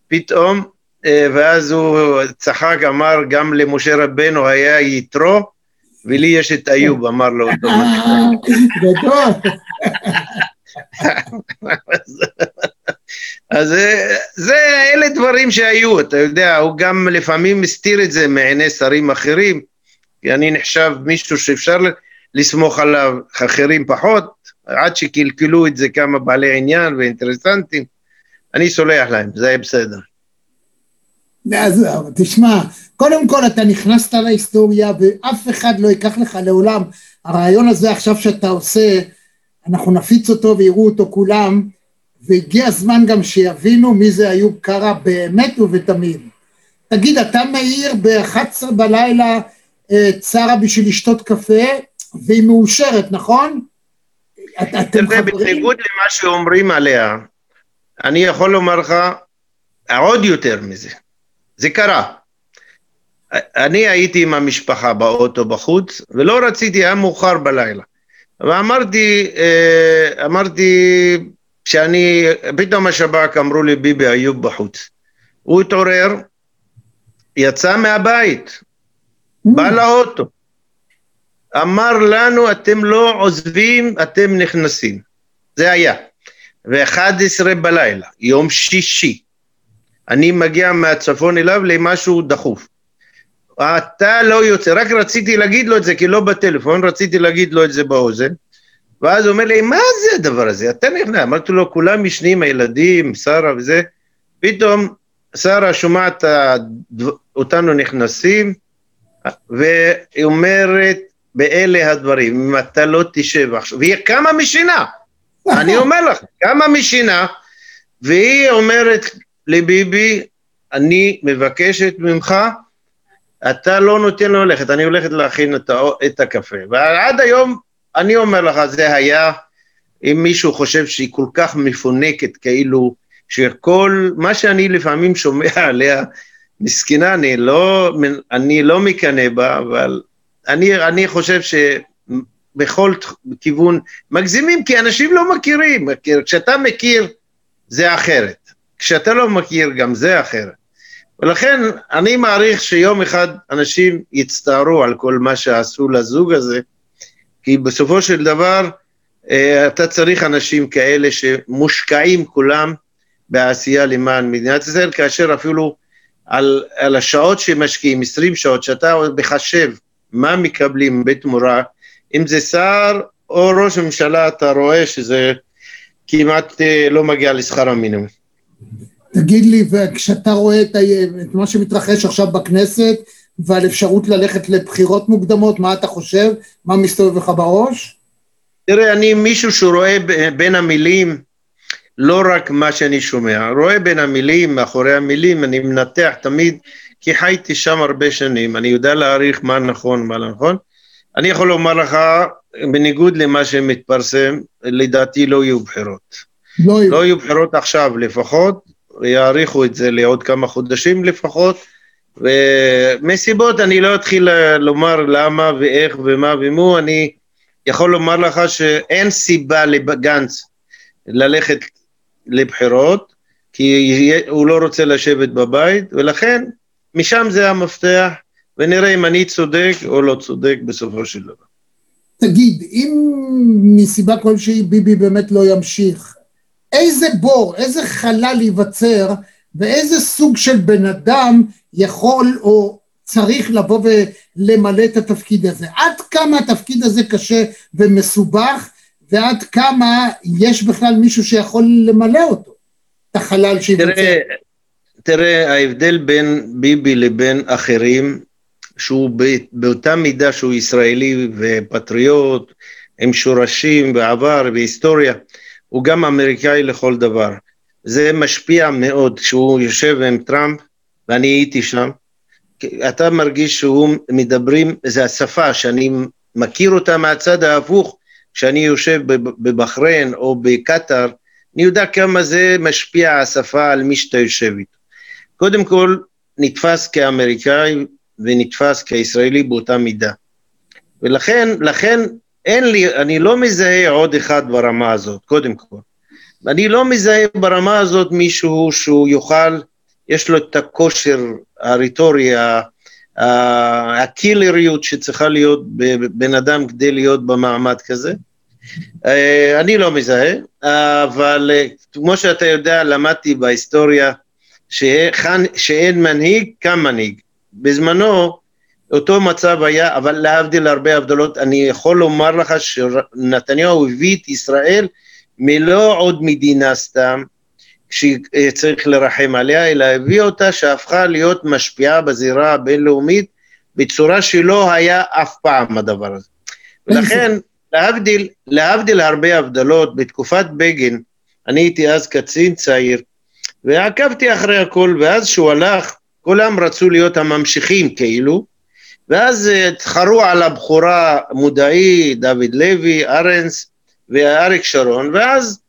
פתאום, ואז הוא צחק, אמר, גם למשה רבנו היה יתרו, ולי יש את איוב, אמר לו אותו. גדול. אז זה, אלה דברים שהיו, אתה יודע, הוא גם לפעמים מסתיר את זה מעיני שרים אחרים, כי אני נחשב מישהו שאפשר לסמוך עליו, אחרים פחות, עד שקלקלו את זה כמה בעלי עניין ואינטרסנטים, אני סולח להם, זה היה בסדר. אז תשמע, קודם כל אתה נכנסת להיסטוריה ואף אחד לא ייקח לך לעולם, הרעיון הזה עכשיו שאתה עושה, אנחנו נפיץ אותו ויראו אותו כולם, והגיע הזמן גם שיבינו מי זה איוב קרה באמת ובתמיד. תגיד, אתה מאיר ב-אחת עשרה בלילה צרה בשביל לשתות קפה, והיא מאושרת, נכון? אתם חברים? בניגוד למה שאומרים עליה, אני יכול לומר לך עוד יותר מזה. זה קרה. אני הייתי עם המשפחה באוטו בחוץ, ולא רציתי, היה מאוחר בלילה. ואמרתי, אמרתי שאני, פתאום השב"כ אמרו לי, ביבי איוב בחוץ. הוא התעורר, יצא מהבית, בא לאוטו, אמר לנו, אתם לא עוזבים, אתם נכנסים. זה היה. ב-אחת עשרה בלילה, יום שישי, אני מגיע מהצפון אליו למשהו דחוף. אתה לא יוצא, רק רציתי להגיד לו את זה, כי לא בטלפון, רציתי להגיד לו את זה באוזן, ואז הוא אומר לי, מה זה הדבר הזה? אתה נכנע. אמרתי לו, כולם ישנים, הילדים, שרה וזה, פתאום שרה שומעת אותנו נכנסים, והיא אומרת, באלה הדברים, אם אתה לא תשב עכשיו, והיא קמה משינה, אני אומר לך, קמה משינה, והיא אומרת, לביבי, אני מבקשת ממך, אתה לא נותן לו ללכת, אני הולכת להכין את, את הקפה, ועד היום, אני אומר לך, זה היה, אם מישהו חושב שהיא כל כך מפונקת, כאילו, שכל, מה שאני לפעמים שומע עליה, מסכינה, אני לא, אני לא מקנה בה, אבל, אני, אני חושב שבכל כיוון, מגזימים, כי אנשים לא מכירים, כשאתה מכיר, זה אחרת. כשאתה לא מכיר, גם זה אחרת. ולכן, אני מעריך שיום אחד אנשים יצטערו על כל מה שעשו לזוג הזה, כי בסופו של דבר, אתה צריך אנשים כאלה שמושקעים כולם בעשייה למען מדינת ישראל, כאשר אפילו על, על השעות שמשקיעים, עשרים שעות, שאתה מחשב מה מקבלים בתמורה, אם זה שר או ראש הממשלה, אתה רואה שזה כמעט לא מגיע לשכר המינימום. תגיד לי, וכשאתה רואה את, את מה שמתרחש עכשיו בכנסת, ועל אפשרות ללכת לבחירות מוקדמות, מה אתה חושב? מה מסתובב לך בראש? תראה, אני מישהו שרואה בין המילים, לא רק מה שאני שומע, רואה בין המילים, מאחורי המילים, אני מנתח תמיד, כי חייתי שם הרבה שנים, אני יודע להעריך מה נכון, מה נכון. אני יכול לומר לך, בניגוד למה שמתפרסם, לדעתי לא יהיו בחירות. לא, לא יהיו בחירות עכשיו לפחות, יעריכו את זה לעוד כמה חודשים לפחות, ומסיבות אני לא אתחיל לומר למה ואיך ומה ומו, אני יכול לומר לך שאין סיבה לבגנץ ללכת לבחירות, כי הוא לא רוצה לשבת בבית, ולכן משם זה המפתח, ונראה אם אני צודק או לא צודק בסופו של דבר. תגיד, אם מסיבה כלשהי ביבי באמת לא ימשיך, איזה בור, איזה חלל ייווצר, ואיזה סוג של בן אדם יכול או צריך לבוא ולמלא את התפקיד הזה? עד כמה התפקיד הזה קשה ומסובך, ועד כמה יש בכלל מישהו שיכול למלא אותו, את החלל שייווצר? תראה, תראה, ההבדל בין ביבי לבין אחרים, שהוא באותה מידה שהוא ישראלי ופטריוט, עם שורשים ועבר והיסטוריה, הוא גם אמריקאי לכל דבר. זה משפיע מאוד, כשהוא יושב עם טראמפ, ואני הייתי שם, אתה מרגיש שהוא מדברים, זה השפה שאני מכיר אותה מהצד ההפוך, כשאני יושב בבחרין או בקטר, אני יודע כמה זה משפיע השפה על מי שאתה יושב איתו. קודם כל, נתפס כאמריקאי, ונתפס כישראלי באותה מידה. ולכן, לכן, אין לי, אני לא מזהה עוד אחד ברמה הזאת, קודם כל. אני לא מזהה ברמה הזאת מישהו שהוא יוכל, יש לו את הכושר הרטורי, הקילריות שצריכה להיות בבן אדם כדי להיות במעמד כזה. אני לא מזהה, אבל כמו שאתה יודע, למדתי בהיסטוריה שאין מנהיג כמנהיג. בזמנו, אותו מצב היה, אבל להבדיל הרבה הבדלות, אני יכול לומר לך שנתניהו הביא את ישראל מלא עוד מדינה סתם, שצריך לרחם עליה, אלא הביא אותה שהפכה להיות משפיעה בזירה הבינלאומית, בצורה שלא היה אף פעם הדבר הזה. ולכן, להבדיל, להבדיל הרבה הבדלות, בתקופת בגין, אני הייתי אז קצין צעיר, ועקבתי אחרי הכל, ואז שהוא הלך, כולם רצו להיות הממשיכים כאילו, ואז התחרו על הבחורה מודעי, דוד לוי, ארנס ואריק שרון, ואז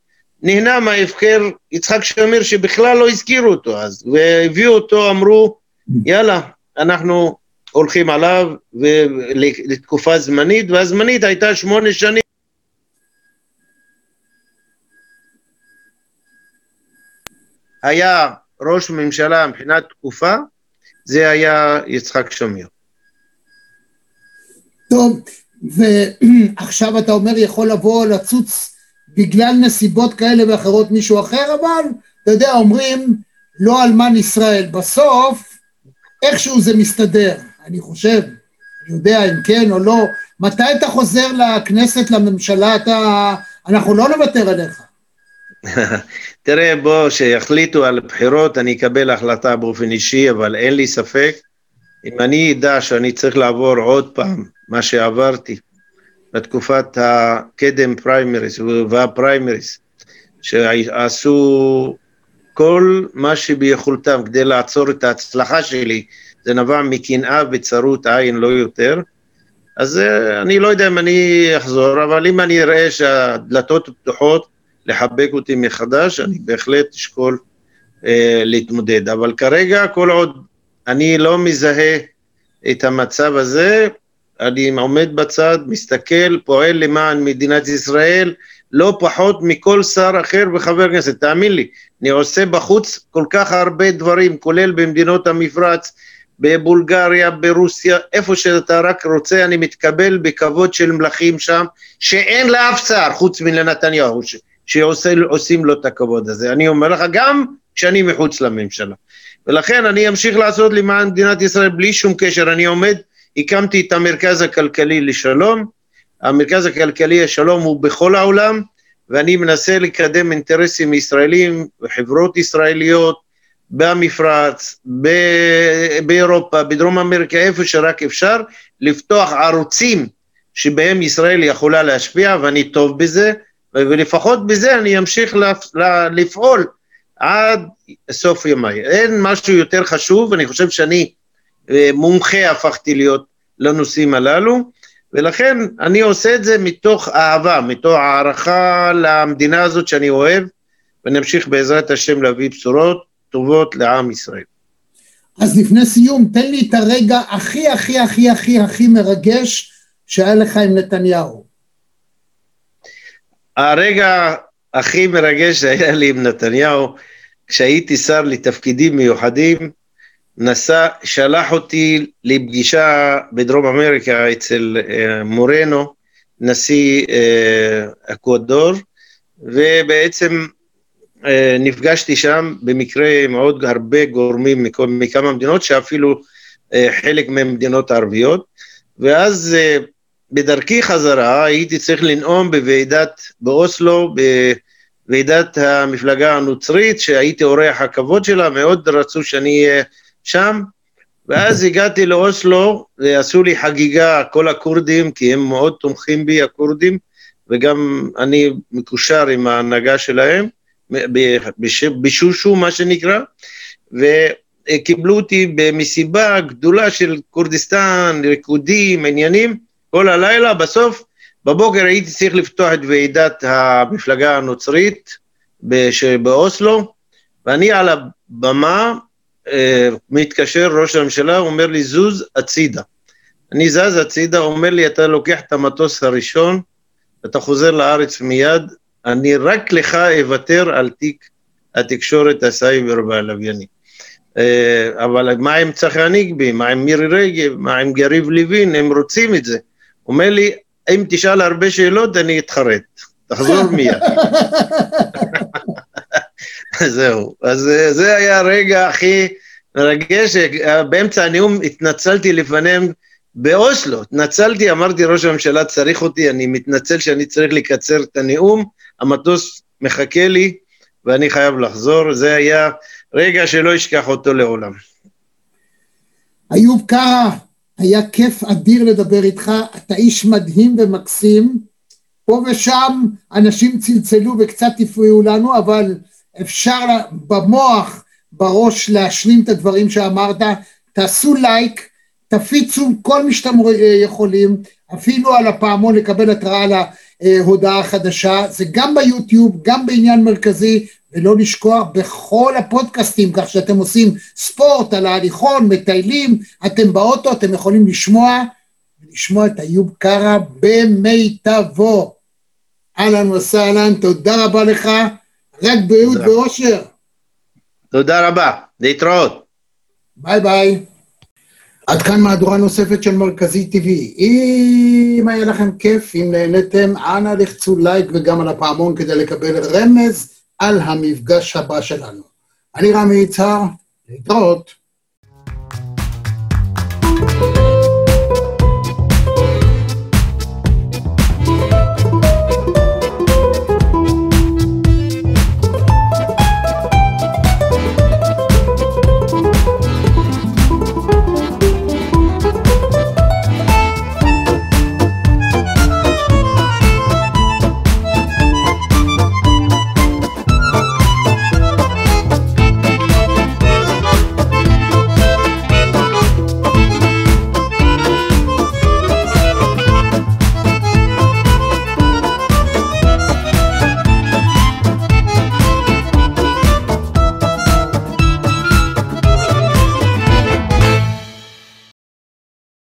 נהנה מההפקר יצחק שמיר שבכלל לא הזכירו אותו אז, והביאו אותו, אמרו, יאללה, אנחנו הולכים עליו לתקופה זמנית, והזמנית הייתה שמונה שנים, היה ראש ממשלה מבחינת תקופה, זה היה יצחק שמיר. טוב, ועכשיו אתה אומר יכול לבוא לצוץ בגלל נסיבות כאלה ואחרות מישהו אחר, אבל אתה יודע, אומרים לא אלמן ישראל, בסוף איכשהו זה מסתדר, אני חושב, אני יודע אם כן או לא, מתי אתה חוזר לכנסת, לממשלה, אתה, אנחנו לא נוותר עליך. תראה, בוא, שיחליטו על בחירות, אני אקבל החלטה באופן אישי, אבל אין לי ספק, אם אני ידע שאני צריך לעבור עוד פעם, מה שעברתי, בתקופת הקדם פריימריס והפריימריס, שעשו כל מה שביכולתם כדי לעצור את ההצלחה שלי, זה נבע מקנאה וצרות עין לא יותר, אז אני לא יודע אם אני אחזור, אבל אם אני אראה שהדלתות פתוחות, לחבק אותי מחדש, אני בהחלט אשכול אה, להתמודד, אבל כרגע כל עוד אני לא מזהה את המצב הזה, אני עומד בצד, מסתכל, פועל למען מדינת ישראל, לא פחות מכל שר אחר וחבר כנסת, תאמין לי, אני עושה בחוץ כל כך הרבה דברים, כולל במדינות המפרץ, בבולגריה, ברוסיה, איפה שאתה רק רוצה, אני מתקבל בכבוד של מלכים שם, שאין לאף שר חוץ מלנתניהו, שעושים לו את הכבוד הזה. אני אומר לך, גם כשאני מחוץ לממשלה. ולכן אני אמשיך לעשות למען מדינת ישראל בלי שום קשר. אני עומד, הקמתי את המרכז הכלכלי לשלום. המרכז הכלכלי השלום הוא בכל העולם, ואני מנסה לקדם אינטרסים ישראלים וחברות ישראליות במפרץ, באירופה, בדרום אמריקה, איפה שרק אפשר, לפתוח ערוצים שבהם ישראל יכולה להשפיע, ואני טוב בזה. ולפחות בזה אני אמשיך לפעול עד סוף ימי. אין משהו יותר חשוב, אני חושב שאני מומחה הפכתי להיות לנושאים הללו, ולכן אני עושה את זה מתוך אהבה, מתוך הערכה למדינה הזאת שאני אוהב, ונמשיך בעזרת השם להביא בשורות טובות לעם ישראל. אז לפני סיום, תן לי את הרגע הכי הכי הכי הכי הכי מרגש שהיה לך עם נתניהו. הרגע הכי מרגש שהיה לי עם נתניהו, כשהייתי שר לתפקידים מיוחדים, נסע, שלח אותי לפגישה בדרום אמריקה אצל אה, מורנו נסי אה, אקודור, ובעצם אה, נפגשתי שם במקרה עם עוד הרבה גורמים מכ, מכמה מדינות, שאפילו אה, חלק ממדינות ערביות, ואז אה, בדרכי חזרה הייתי צריך לנאום בוועידת באוסלו, בוועידת המפלגה הנוצרית, שהייתי אורח הכבוד שלה, מאוד רצו שאני אה, שם, ואז הגעתי לאוסלו, ועשו לי חגיגה כל הכורדים, כי הם מאוד תומכים בי, הכורדים, וגם אני מקושר עם ההנהגה שלהם, בשושו מה שנקרא, וקיבלו אותי במסיבה גדולה של קורדיסטן, ריקודים, עניינים, כל הלילה. בסוף, בבוקר הייתי צריך לפתוח את ועידת המפלגה הנוצרית באוסלו, ואני על הבמה, מתקשר ראש הממשלה, אומר לי זוז הצידה. אני זז הצידה, אומר לי אתה לוקח את המטוס הראשון, אתה חוזר לארץ מיד, אני רק לך אוותר על תיק התקשורת הסייבר והלווייני. אבל מה עם צחי הנגבי, מה עם מירי רגב, מה עם גריב לוין, הם רוצים את זה. אומר לי, אם תשאל הרבה שאלות אני אתחרט, תחזור מיד. זהו, אז זה היה הרגע הכי מרגש, באמצע הנאום התנצלתי לפניהם באוסלו, התנצלתי, אמרתי ראש הממשלה צריך אותי, אני מתנצל שאני צריך לקצר את הנאום, המטוס מחכה לי ואני חייב לחזור, זה היה רגע שלא אשכח אותו לעולם. איוב קרה, היה כיף אדיר לדבר איתך, אתה איש מדהים ומקסים, פה ושם אנשים צלצלו וקצת תפריעו לנו, אבל אפשר במוח, בראש, להשלים את הדברים שאמרת, תעשו לייק, תפיצו כל מי שאתם יכולים, אפילו על הפעמון לקבל התראה על ההודעה החדשה, זה גם ביוטיוב, גם בעניין מרכזי, ולא לשכוח בכל הפודקאסטים, כך שאתם עושים ספורט על ההליכון, מטיילים, אתם באוטו, אתם יכולים לשמוע, לשמוע את איוב קרה במיטבו. אהלן וסהלן, תודה רבה לך, רק בריאות ואושר. תודה רבה, להתראות. ביי ביי. עד כאן מהדורה נוספת של מרכזי טבעי. אם היה לכם כיף, אם נהנתם, אנא לחצו לייק וגם על הפעמון כדי לקבל רמז על המפגש הבא שלנו. אני רמי צר, להתראות.